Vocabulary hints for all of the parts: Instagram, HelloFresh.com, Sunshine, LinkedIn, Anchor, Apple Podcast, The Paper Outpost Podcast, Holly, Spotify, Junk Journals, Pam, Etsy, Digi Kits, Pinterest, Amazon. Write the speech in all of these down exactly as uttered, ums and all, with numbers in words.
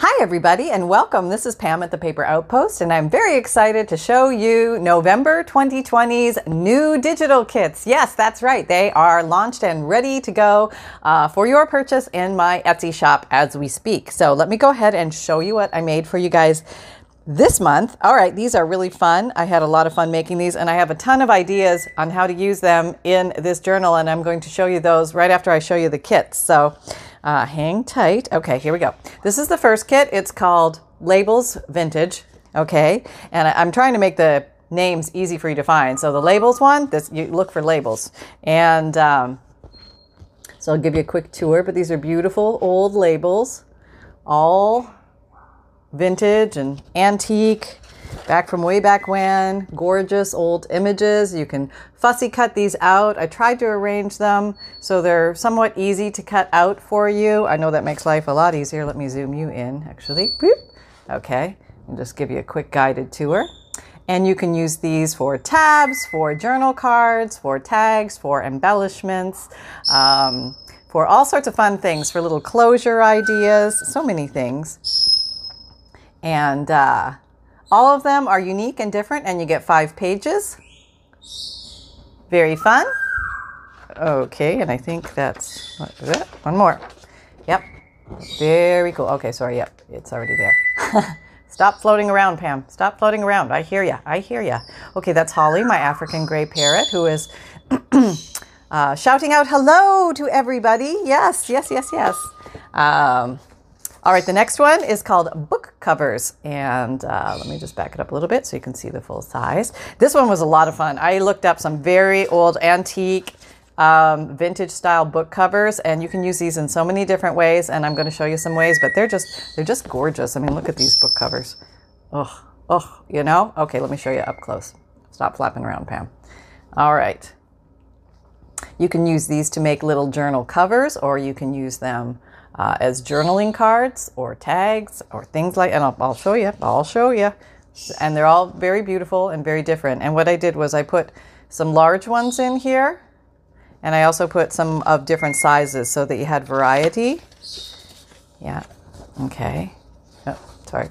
Hi everybody and welcome. This is Pam at the Paper Outpost and I'm very excited to show you November twenty twenty's new digital kits. Yes, that's right. They are launched and ready to go uh, for your purchase in my Etsy shop as we speak. So let me go ahead and show you what I made for you guys this month. All right, these are really fun. I had a lot of fun making these and I have a ton of ideas on how to use them in this journal and I'm going to show you those right after I show you the kits. So Uh, hang tight. Okay, here we go. This is the first kit. It's called Labels Vintage. Okay, and I, I'm trying to make the names easy for you to find. So the labels one, this you look for labels. And um, so I'll give you a quick tour, but these are beautiful old labels, all vintage and antique, back from way back when, gorgeous old images. You can fussy cut these out. I tried to arrange them so they're somewhat easy to cut out for you. I know that makes life a lot easier. Let me zoom you in actually. Okay, I'll just give you a quick guided tour. And you can use these for tabs, for journal cards, for tags, for embellishments, um, for all sorts of fun things, for little closure ideas, so many things. And uh, all of them are unique and different, and you get five pages. Very fun. Okay, and I think that's what is it? One more. Yep. Very cool. Okay, sorry. Yep, it's already there. Stop floating around, Pam. Stop floating around. I hear ya. I hear ya. Okay, that's Holly, my African gray parrot, who is uh, shouting out hello to everybody. Yes, yes, yes, yes. Um, All right, the next one is called Book Covers. And uh, let me just back it up a little bit so you can see the full size. This one was a lot of fun. I looked up some very old antique um, vintage style book covers and you can use these in so many different ways. And I'm going to show you some ways, but they're just, they're just gorgeous. I mean, look at these book covers. Oh, oh, you know? Okay, let me show you up close. Stop flapping around, Pam. All right. You can use these to make little journal covers or you can use them Uh, as journaling cards or tags or things like, and I'll, I'll show you, I'll show you. And they're all very beautiful and very different. And what I did was I put some large ones in here and I also put some of different sizes so that you had variety. Yeah. Okay. Oh, sorry.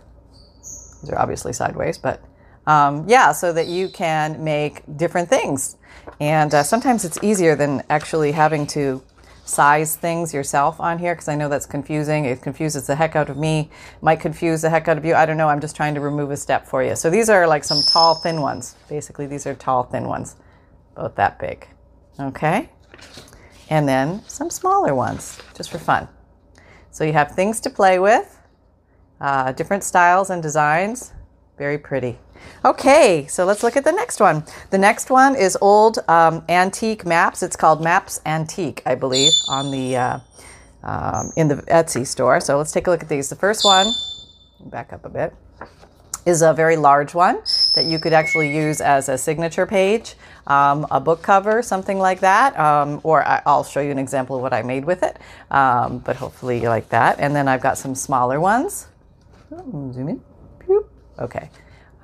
These are obviously sideways, but um, yeah, so that you can make different things. And uh, sometimes it's easier than actually having to size things yourself on here because I know that's confusing. It confuses the heck out of me. Might confuse the heck out of you. I don't know. I'm just trying to remove a step for you. So these are like some tall, thin ones. Basically, these are tall, thin ones, both that big. Okay. And then some smaller ones just for fun. So you have things to play with, uh, different styles and designs. Very pretty. Okay, so let's look at the next one. The next one is old um, antique maps. It's called Maps Antique, I believe, on the uh, um, in the Etsy store. So let's take a look at these. The first one, back up a bit, is a very large one that you could actually use as a signature page, um, a book cover, something like that. Um, or I, I'll show you an example of what I made with it. Um, but hopefully you like that. And then I've got some smaller ones. Oh, zoom in. Okay,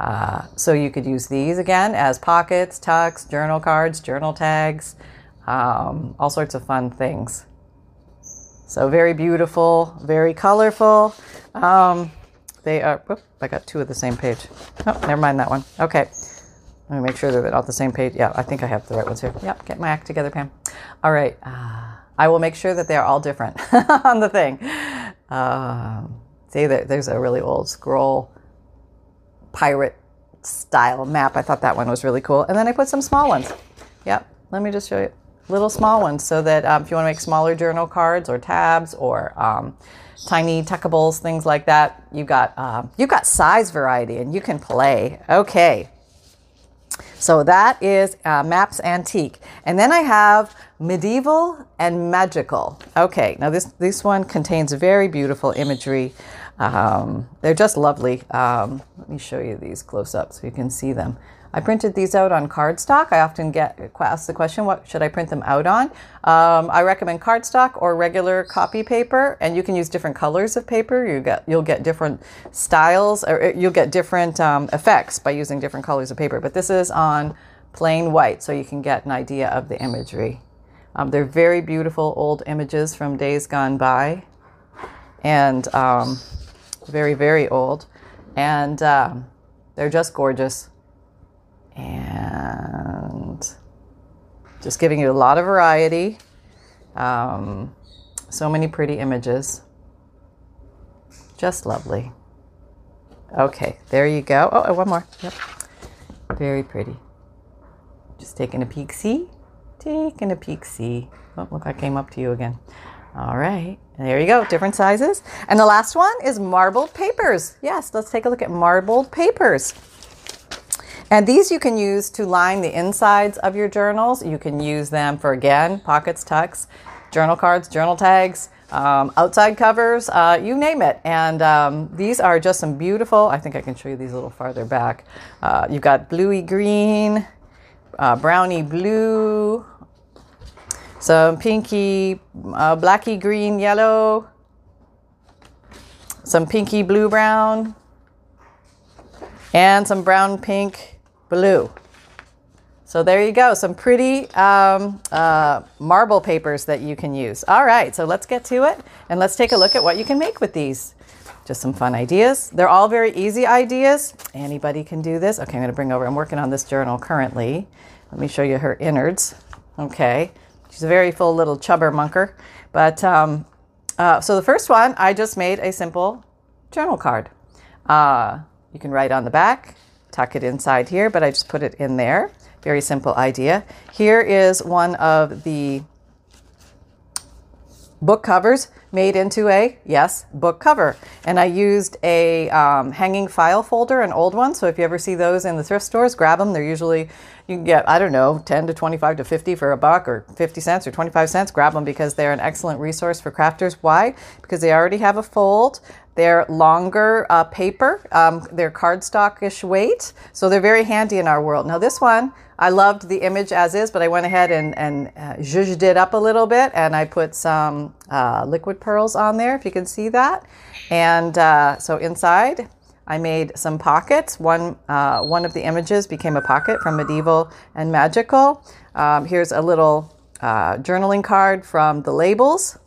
uh, so you could use these again as pockets, tucks, journal cards, journal tags, um, all sorts of fun things. So very beautiful, very colorful. Um, they are, whoop, I got two of the same page. Oh, never mind that one. Okay, let me make sure they're on the same page. Yeah, I think I have the right ones here. Yep, get my act together, Pam. All right, uh, I will make sure that they're all different on the thing. Um, see, there, there's a really old scroll pirate style map. I thought that one was really cool. And then I put some small ones. Yep. Let me just show you little small ones so that um, if you want to make smaller journal cards or tabs or um, tiny tuckables, things like that, you've got, um, you've got size variety and you can play. Okay. So that is uh, Maps Antique. And then I have Medieval and Magical. Okay. Now this, this one contains very beautiful imagery. Um, they're just lovely. Um, let me show you these close up so you can see them. I printed these out on cardstock. I often get asked the question, what should I print them out on? Um, I recommend cardstock or regular copy paper, and you can use different colors of paper. You get, you'll get different styles, or you'll get different um, effects by using different colors of paper. But this is on plain white, so you can get an idea of the imagery. Um, they're very beautiful old images from days gone by. And um, very, very old. And um, they're just gorgeous. And just giving you a lot of variety. Um, so many pretty images. Just lovely. Okay, there you go. Oh, and one more. Yep. Very pretty. Just taking a peek, see? Taking a peek, see? Oh, look, I came up to you again. All right. There you go. Different sizes. And the last one is marbled papers. Yes, let's take a look at marbled papers. And these you can use to line the insides of your journals. You can use them for, again, pockets, tucks, journal cards, journal tags, um, outside covers, uh, you name it. And um, these are just some beautiful, I think I can show you these a little farther back. Uh, you've got bluey green, uh, browny blue, some pinky, uh, blacky green, yellow, some pinky blue brown, and some brown pink blue. So there you go, some pretty um, uh, marble papers that you can use. All right, so let's get to it and let's take a look at what you can make with these. Just some fun ideas. They're all very easy ideas. Anybody can do this. Okay, I'm gonna bring over, I'm working on this journal currently. Let me show you her innards. Okay, she's a very full little chubber munker. But um, uh, so the first one, I just made a simple journal card. Uh, you can write on the back, tuck it inside here, but I just put it in there. Very simple idea. Here is one of the book covers made into a, yes, book cover. And I used a um, hanging file folder, an old one. So if you ever see those in the thrift stores, grab them. They're usually, you can get, I don't know, ten to twenty-five to fifty for a buck or fifty cents or twenty-five cents. Grab them because they're an excellent resource for crafters. Why? Because they already have a fold. They're longer uh, paper, um, they're cardstock-ish weight, so they're very handy in our world. Now this one, I loved the image as is, but I went ahead and, and uh, zhuzhed it up a little bit, and I put some uh, liquid pearls on there, if you can see that. And uh, so inside, I made some pockets. One, uh, one of the images became a pocket from Medieval and Magical. Um, here's a little uh, journaling card from the labels.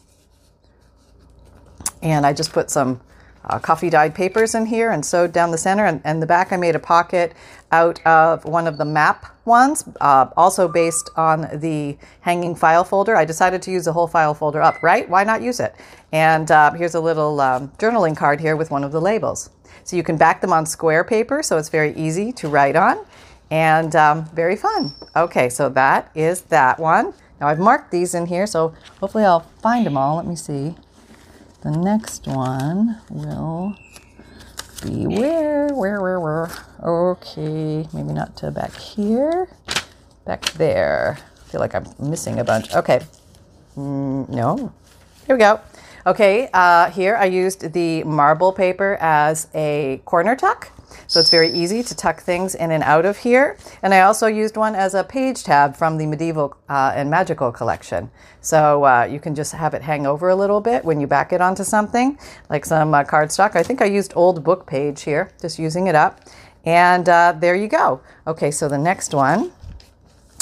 And I just put some Uh, coffee dyed papers in here and sewed down the center, and, and the back I made a pocket out of one of the map ones, uh, also based on the hanging file folder. I decided to use the whole file folder up, right? Why not use it? And uh, here's a little um, journaling card here with one of the labels. So you can back them on square paper, so it's very easy to write on and um, very fun. Okay, so that is that one. Now I've marked these in here, so hopefully I'll find them all. Let me see. The next one will be where, where, where, where? Okay, maybe not to back here, back there. I feel like I'm missing a bunch. Okay, mm, no, here we go. Okay, uh, here I used the marble paper as a corner tuck. So it's very easy to tuck things in and out of here. And I also used one as a page tab from the Medieval uh, and Magical collection. So uh, you can just have it hang over a little bit when you back it onto something, like some uh, cardstock. I think I used old book page here, just using it up. And uh, there you go. Okay, so the next one.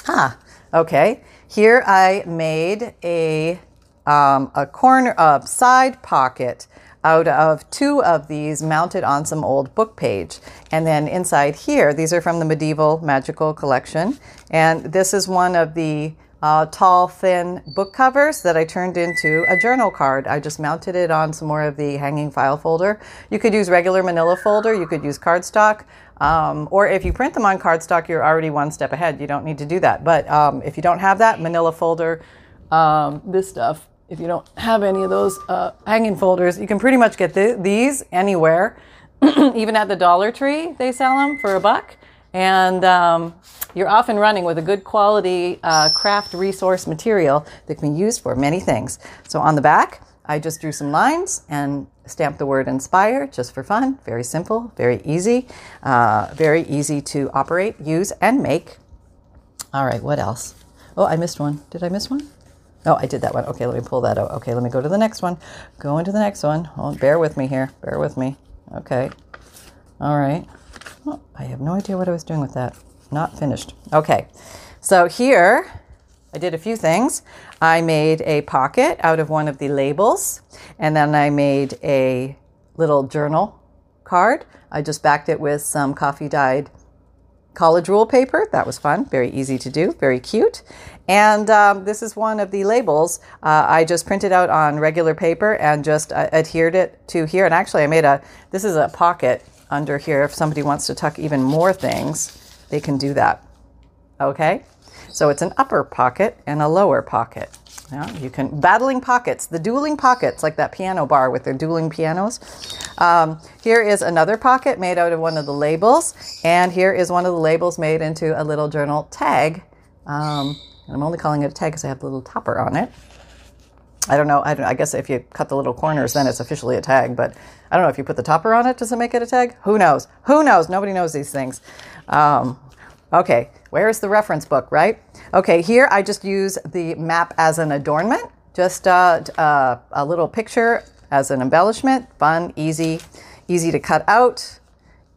Ah, okay. Here I made a, um, a corner, uh, side pocket out of two of these mounted on some old book page. And then inside here, these are from the Medieval Magical collection. And this is one of the uh, tall, thin book covers that I turned into a journal card. I just mounted it on some more of the hanging file folder. You could use regular manila folder, you could use cardstock, um, or if you print them on cardstock, you're already one step ahead. You don't need to do that. But um, if you don't have that, manila folder, um, this stuff, if you don't have any of those uh, hanging folders, you can pretty much get th- these anywhere. Even at the Dollar Tree, they sell them for a buck. And um, you're off and running with a good quality uh, craft resource material that can be used for many things. So on the back, I just drew some lines and stamped the word inspire just for fun. Very simple, very easy, uh, very easy to operate, use, and make. All right, what else? Oh, I missed one. Did I miss one? Oh, I did that one. Okay, let me pull that out. Okay, let me go to the next one. Go into the next one. Oh, bear with me here. Bear with me. Okay. All right. Oh, I have no idea what I was doing with that. Not finished. Okay. So here, I did a few things. I made a pocket out of one of the labels, and then I made a little journal card. I just backed it with some coffee dyed college rule paper. That was fun. Very easy to do. Very cute. And um, this is one of the labels. Uh, I just printed out on regular paper and just uh, adhered it to here. And actually I made a, this is a pocket under here. If somebody wants to tuck even more things, they can do that. Okay. So it's an upper pocket and a lower pocket. Yeah, you can, battling pockets, the dueling pockets, like that piano bar with their dueling pianos. Um, here is another pocket made out of one of the labels. And here is one of the labels made into a little journal tag. Um, and I'm only calling it a tag because I have a little topper on it. I don't know. I, don't, I guess if you cut the little corners, then it's officially a tag. But I don't know if you put the topper on it, does it make it a tag? Who knows? Who knows? Nobody knows these things. Um, okay. Where is the reference book, right? Okay, here I just use the map as an adornment, just uh, uh, a little picture as an embellishment, fun, easy, easy to cut out.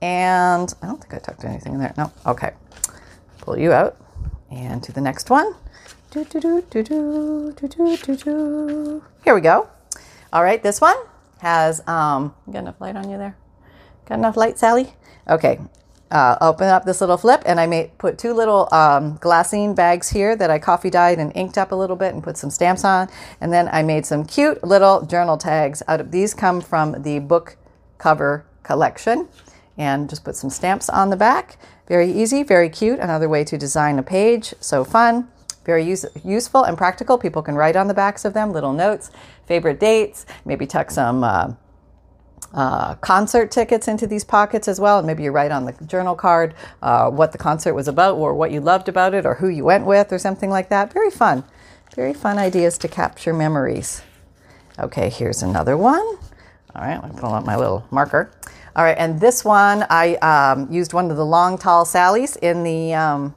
And I don't think I tucked anything in there. No, okay. Pull you out and to the next one. Do, do, do, do, do, do, do, do. Here we go. All right, this one has, um, got enough light on you there? Got enough light, Sally? Okay. Uh, open up this little flip, and I made, put two little um, glassine bags here that I coffee dyed and inked up a little bit and put some stamps on. And then I made some cute little journal tags out of these. Come from the book cover collection, and just put some stamps on the back. Very easy, very cute. Another way to design a page. So fun, very use, useful and practical. People can write on the backs of them little notes, favorite dates, maybe tuck some uh, Uh, concert tickets into these pockets as well, and maybe you write on the journal card uh, what the concert was about or what you loved about it or who you went with or something like that. Very fun. Very fun ideas to capture memories. Okay, here's another one. All right, let me pull out my little marker. All right, and this one I um, used one of the long, tall Sallys in the um,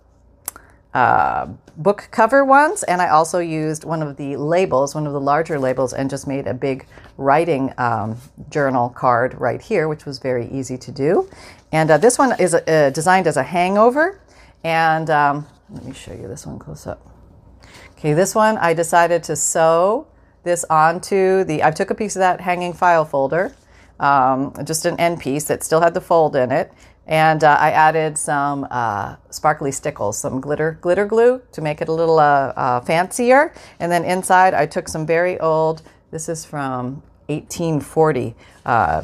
uh, book cover ones, and I also used one of the labels, one of the larger labels, and just made a big writing um, journal card right here, which was very easy to do. And uh, this one is uh, designed as a hangover. And um, let me show you this one close up. Okay, this one I decided to sew this onto the, I took a piece of that hanging file folder, um, just an end piece that still had the fold in it. And uh, I added some uh, sparkly stickles, some glitter glitter glue to make it a little uh, uh, fancier. And then inside I took some very old, this is from eighteen forty uh,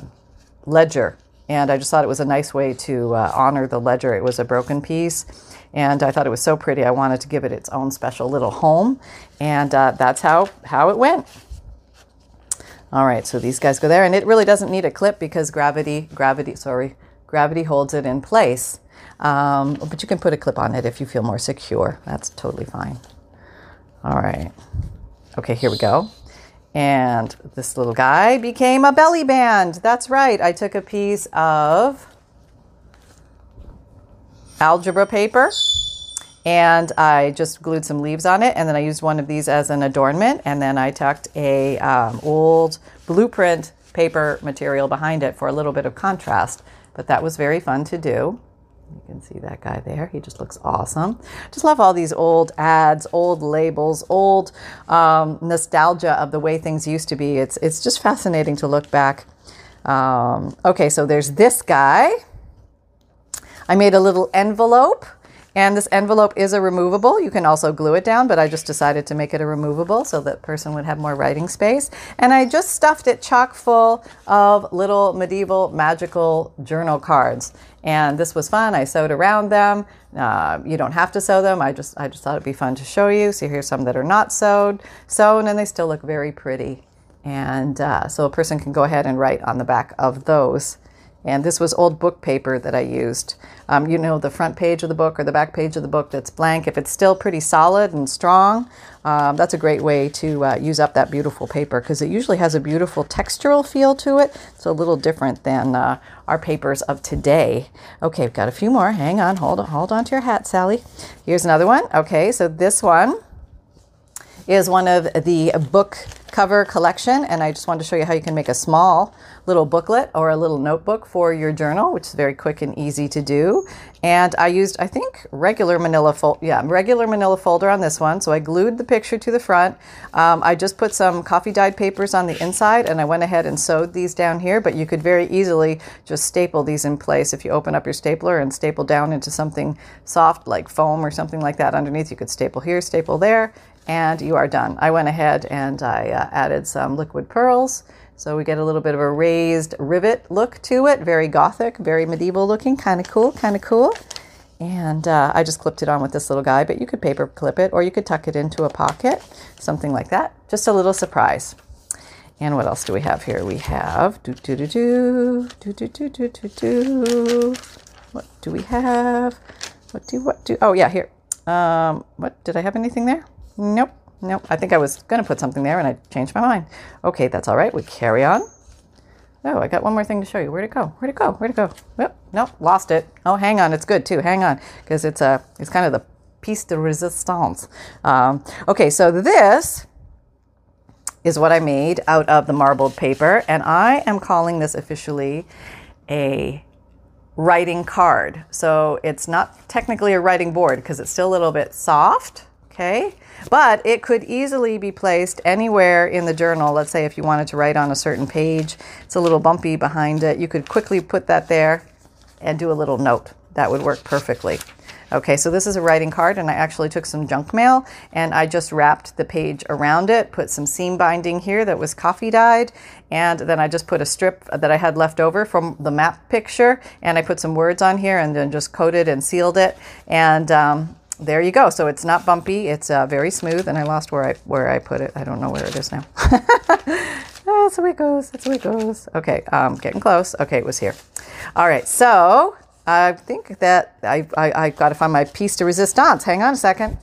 ledger, and I just thought it was a nice way to uh, honor the ledger. It was a broken piece, and I thought it was so pretty. I wanted to give it its own special little home, and uh, that's how, how it went. All right, so these guys go there, and it really doesn't need a clip because gravity, gravity, sorry, gravity holds it in place. Um, but you can put a clip on it if you feel more secure. That's totally fine. All right. Okay, here we go. And this little guy became a belly band. That's right. I took a piece of algebra paper and I just glued some leaves on it. And then I used one of these as an adornment. And then I tucked a um, old blueprint paper material behind it for a little bit of contrast. But that was very fun to do. You can see that guy there. He just looks awesome. Just love all these old ads, old labels, old um, nostalgia of the way things used to be. It's it's just fascinating to look back. Um, okay, so there's this guy. I made a little envelope, and this envelope is a removable. You can also glue it down, but I just decided to make it a removable so that person would have more writing space. And I just stuffed it chock full of little medieval magical journal cards. And this was fun. I sewed around them. Uh, you don't have to sew them. I just I just thought it'd be fun to show you. So here's some that are not sewed, sewn, and they still look very pretty. And uh, so a person can go ahead and write on the back of those. And this was old book paper that I used. Um, you know, the front page of the book or the back page of the book that's blank. If it's still pretty solid and strong, um, that's a great way to uh, use up that beautiful paper because it usually has a beautiful textural feel to it. It's a little different than uh, our papers of today. Okay, we've got a few more. Hang on, hold on, hold on to your hat, Sally. Here's another one. Okay, so this one is one of the book cover collection, and I just wanted to show you how you can make a small little booklet or a little notebook for your journal, which is very quick and easy to do. And I used, I think, regular manila fold, yeah, regular manila folder on this one. So I glued the picture to the front. Um, I just put some coffee dyed papers on the inside, and I went ahead and sewed these down here, but you could very easily just staple these in place. If you open up your stapler and staple down into something soft like foam or something like that underneath, you could staple here, staple there, and you are done. I went ahead and I uh, added some liquid pearls. So we get a little bit of a raised rivet look to it. Very gothic, very medieval looking. Kind of cool, kind of cool. And uh, I just clipped it on with this little guy, but you could paper clip it or you could tuck it into a pocket, something like that. Just a little surprise. And what else do we have here? We have do do do do do do do do do do. What do we have? What do what do? Oh yeah, here. Um, what did I have anything there? Nope. Nope, I think I was going to put something there and I changed my mind. Okay, that's all right. We carry on. Oh, I got one more thing to show you. Where'd it go? Where'd it go? Where'd it go? Nope, nope, lost it. Oh, hang on. It's good too. Hang on, because it's a, it's kind of the piece de resistance. Um, okay, so this is what I made out of the marbled paper, and I am calling this officially a writing card. So it's not technically a writing board because it's still a little bit soft. Okay, but it could easily be placed anywhere in the journal. Let's say if you wanted to write on a certain page, it's a little bumpy behind it. You could quickly put that there and do a little note. That would work perfectly. Okay, so this is a writing card, and I actually took some junk mail and I just wrapped the page around it, put some seam binding here that was coffee dyed, and then I just put a strip that I had left over from the map picture, and I put some words on here and then just coated and sealed it. And um, there you go. So it's not bumpy. It's uh, very smooth. And I lost where I where I put it. I don't know where it is now. That's the way it goes. That's the way it goes. Okay, um, getting close. Okay, it was here. All right. So I think that I I, I got to find my piece de resistance. Hang on a second.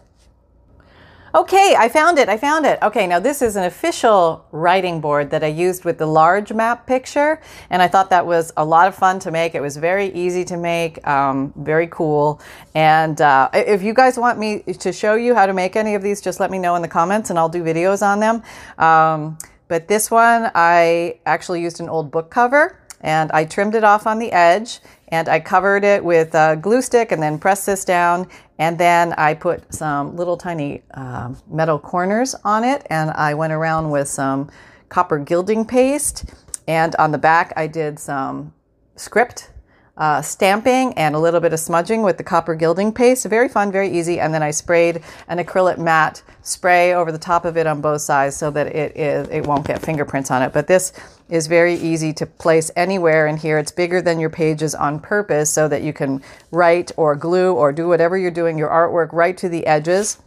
Okay, I found it. I found it. Okay, now this is an official writing board that I used with the large map picture, and I thought that was a lot of fun to make. It was very easy to make, um, very cool. And uh, if you guys want me to show you how to make any of these, just let me know in the comments, and I'll do videos on them. Um, but this one, I actually used an old book cover, and I trimmed it off on the edge, and I covered it with a glue stick and then pressed this down. And then I put some little tiny um, metal corners on it, and I went around with some copper gilding paste. And on the back, I did some script uh, stamping and a little bit of smudging with the copper gilding paste. Very fun, very easy. And then I sprayed an acrylic matte spray over the top of it on both sides so that it is it won't get fingerprints on it. But this is very easy to place anywhere in here. It's bigger than your pages on purpose so that you can write or glue or do whatever you're doing, your artwork right to the edges.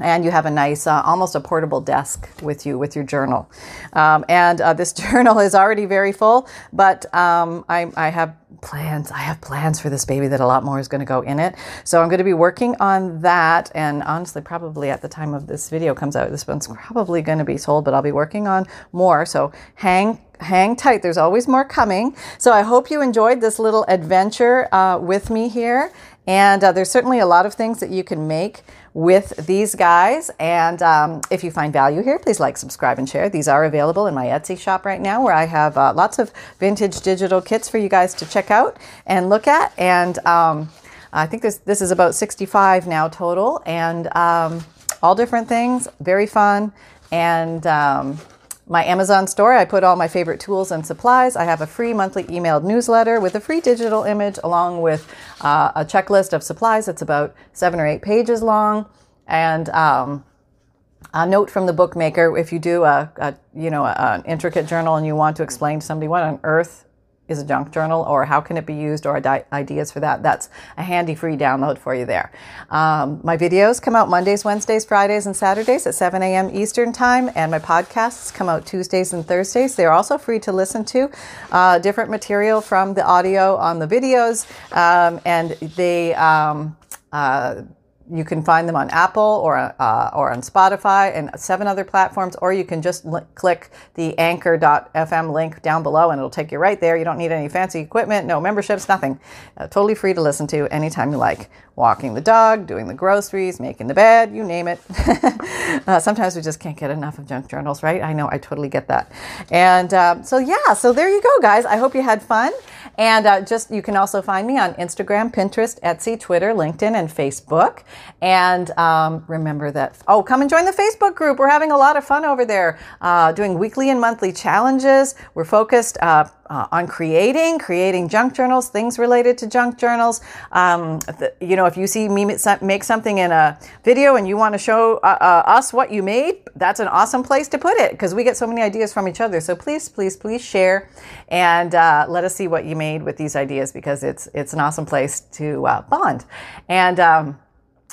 And you have a nice, uh, almost a portable desk with you, with your journal. Um, and uh, this journal is already very full, but um, I, I have plans. I have plans for this baby that a lot more is going to go in it. So I'm going to be working on that. And honestly, probably at the time of this video comes out, this one's probably going to be sold, but I'll be working on more. So hang Hang tight. There's always more coming. So I hope you enjoyed this little adventure uh, with me here. And uh, there's certainly a lot of things that you can make with these guys. And um, if you find value here, please like, subscribe, and share. These are available in my Etsy shop right now, where I have uh, lots of vintage digital kits for you guys to check out and look at. And um, I think this, this is about sixty-five now total, and um, all different things. Very fun. And um, my Amazon store, I put all my favorite tools and supplies. I have a free monthly emailed newsletter with a free digital image along with uh, a checklist of supplies. It's about seven or eight pages long. And um, a note from the bookmaker, if you do a, a you know, an intricate journal and you want to explain to somebody what on earth is a junk journal or how can it be used or ideas for that, that's a handy free download for you there. Um, my videos come out Mondays, Wednesdays, Fridays, and Saturdays at seven a.m. Eastern time, and my podcasts come out Tuesdays and Thursdays. They're also free to listen to, uh, different material from the audio on the videos, um, and they um, uh, you can find them on Apple or uh, or on Spotify and seven other platforms, or you can just l- click the anchor dot f m link down below and it'll take you right there. You don't need any fancy equipment, no memberships, nothing. Uh, totally free to listen to anytime you like. Walking the dog, doing the groceries, making the bed, you name it. uh, sometimes we just can't get enough of junk journals, right? I know, I totally get that. And um, so yeah, so there you go, guys. I hope you had fun. And uh, just, you can also find me on Instagram, Pinterest, Etsy, Twitter, LinkedIn, and Facebook. And um, remember that, oh, come and join the Facebook group. We're having a lot of fun over there, uh, doing weekly and monthly challenges. We're focused uh, uh, on creating, creating junk journals, things related to junk journals. Um, th- you know, if you see me make something in a video and you want to show uh, uh, us what you made, that's an awesome place to put it, because we get so many ideas from each other. So please, please, please share and uh, let us see what you made with these ideas, because it's it's an awesome place to uh, bond. And um,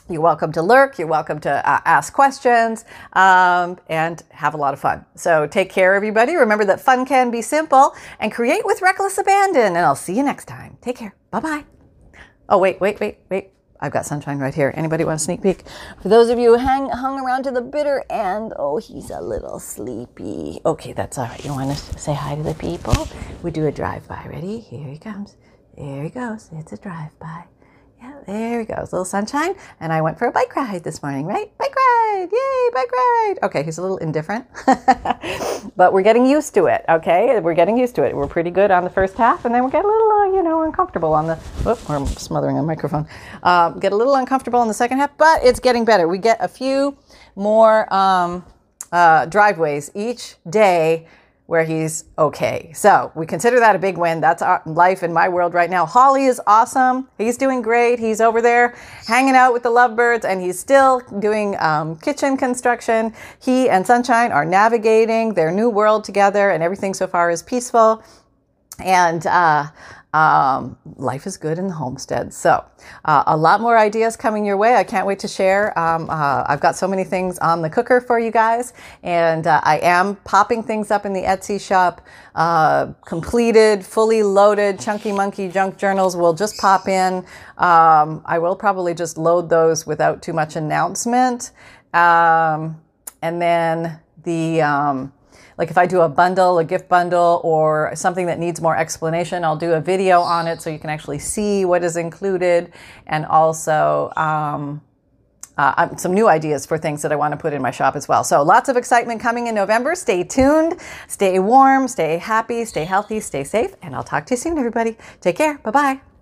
you're welcome to lurk. You're welcome to uh, ask questions um, and have a lot of fun. So take care, everybody. Remember that fun can be simple, and create with reckless abandon. And I'll see you next time. Take care. Bye-bye. Oh, wait, wait, wait, wait. I've got Sunshine right here. Anybody want a sneak peek? For those of you who hang, hung around to the bitter end, oh, he's a little sleepy. Okay, that's all right. You want to say hi to the people? We do a drive-by. Ready? Here he comes. There he goes. It's a drive-by. Yeah, there he goes. Little Sunshine. And I went for a bike ride this morning, right? Bike ride. Yay, bike ride. Okay, he's a little indifferent. But we're getting used to it, okay? We're getting used to it. We're pretty good on the first half, and then we get a little, uh, you know, uncomfortable on the, whoop, or I'm smothering the microphone. Uh, get a little uncomfortable on the second half, but it's getting better. We get a few more um, uh, driveways each day where he's okay. So we consider that a big win. That's our life in my world right now. Holly is awesome. He's doing great. He's over there hanging out with the lovebirds, and he's still doing um, kitchen construction. He and Sunshine are navigating their new world together, and everything so far is peaceful. And uh, um, life is good in the homestead. So uh, a lot more ideas coming your way. I can't wait to share. Um, uh, I've got so many things on the cooker for you guys. And uh, I am popping things up in the Etsy shop. Uh, completed, fully loaded, Chunky Monkey junk journals will just pop in. Um, I will probably just load those without too much announcement. Um, and then the... Um, Like if I do a bundle, a gift bundle, or something that needs more explanation, I'll do a video on it so you can actually see what is included, and also um, uh, some new ideas for things that I want to put in my shop as well. So lots of excitement coming in November. Stay tuned, stay warm, stay happy, stay healthy, stay safe, and I'll talk to you soon, everybody. Take care. Bye-bye.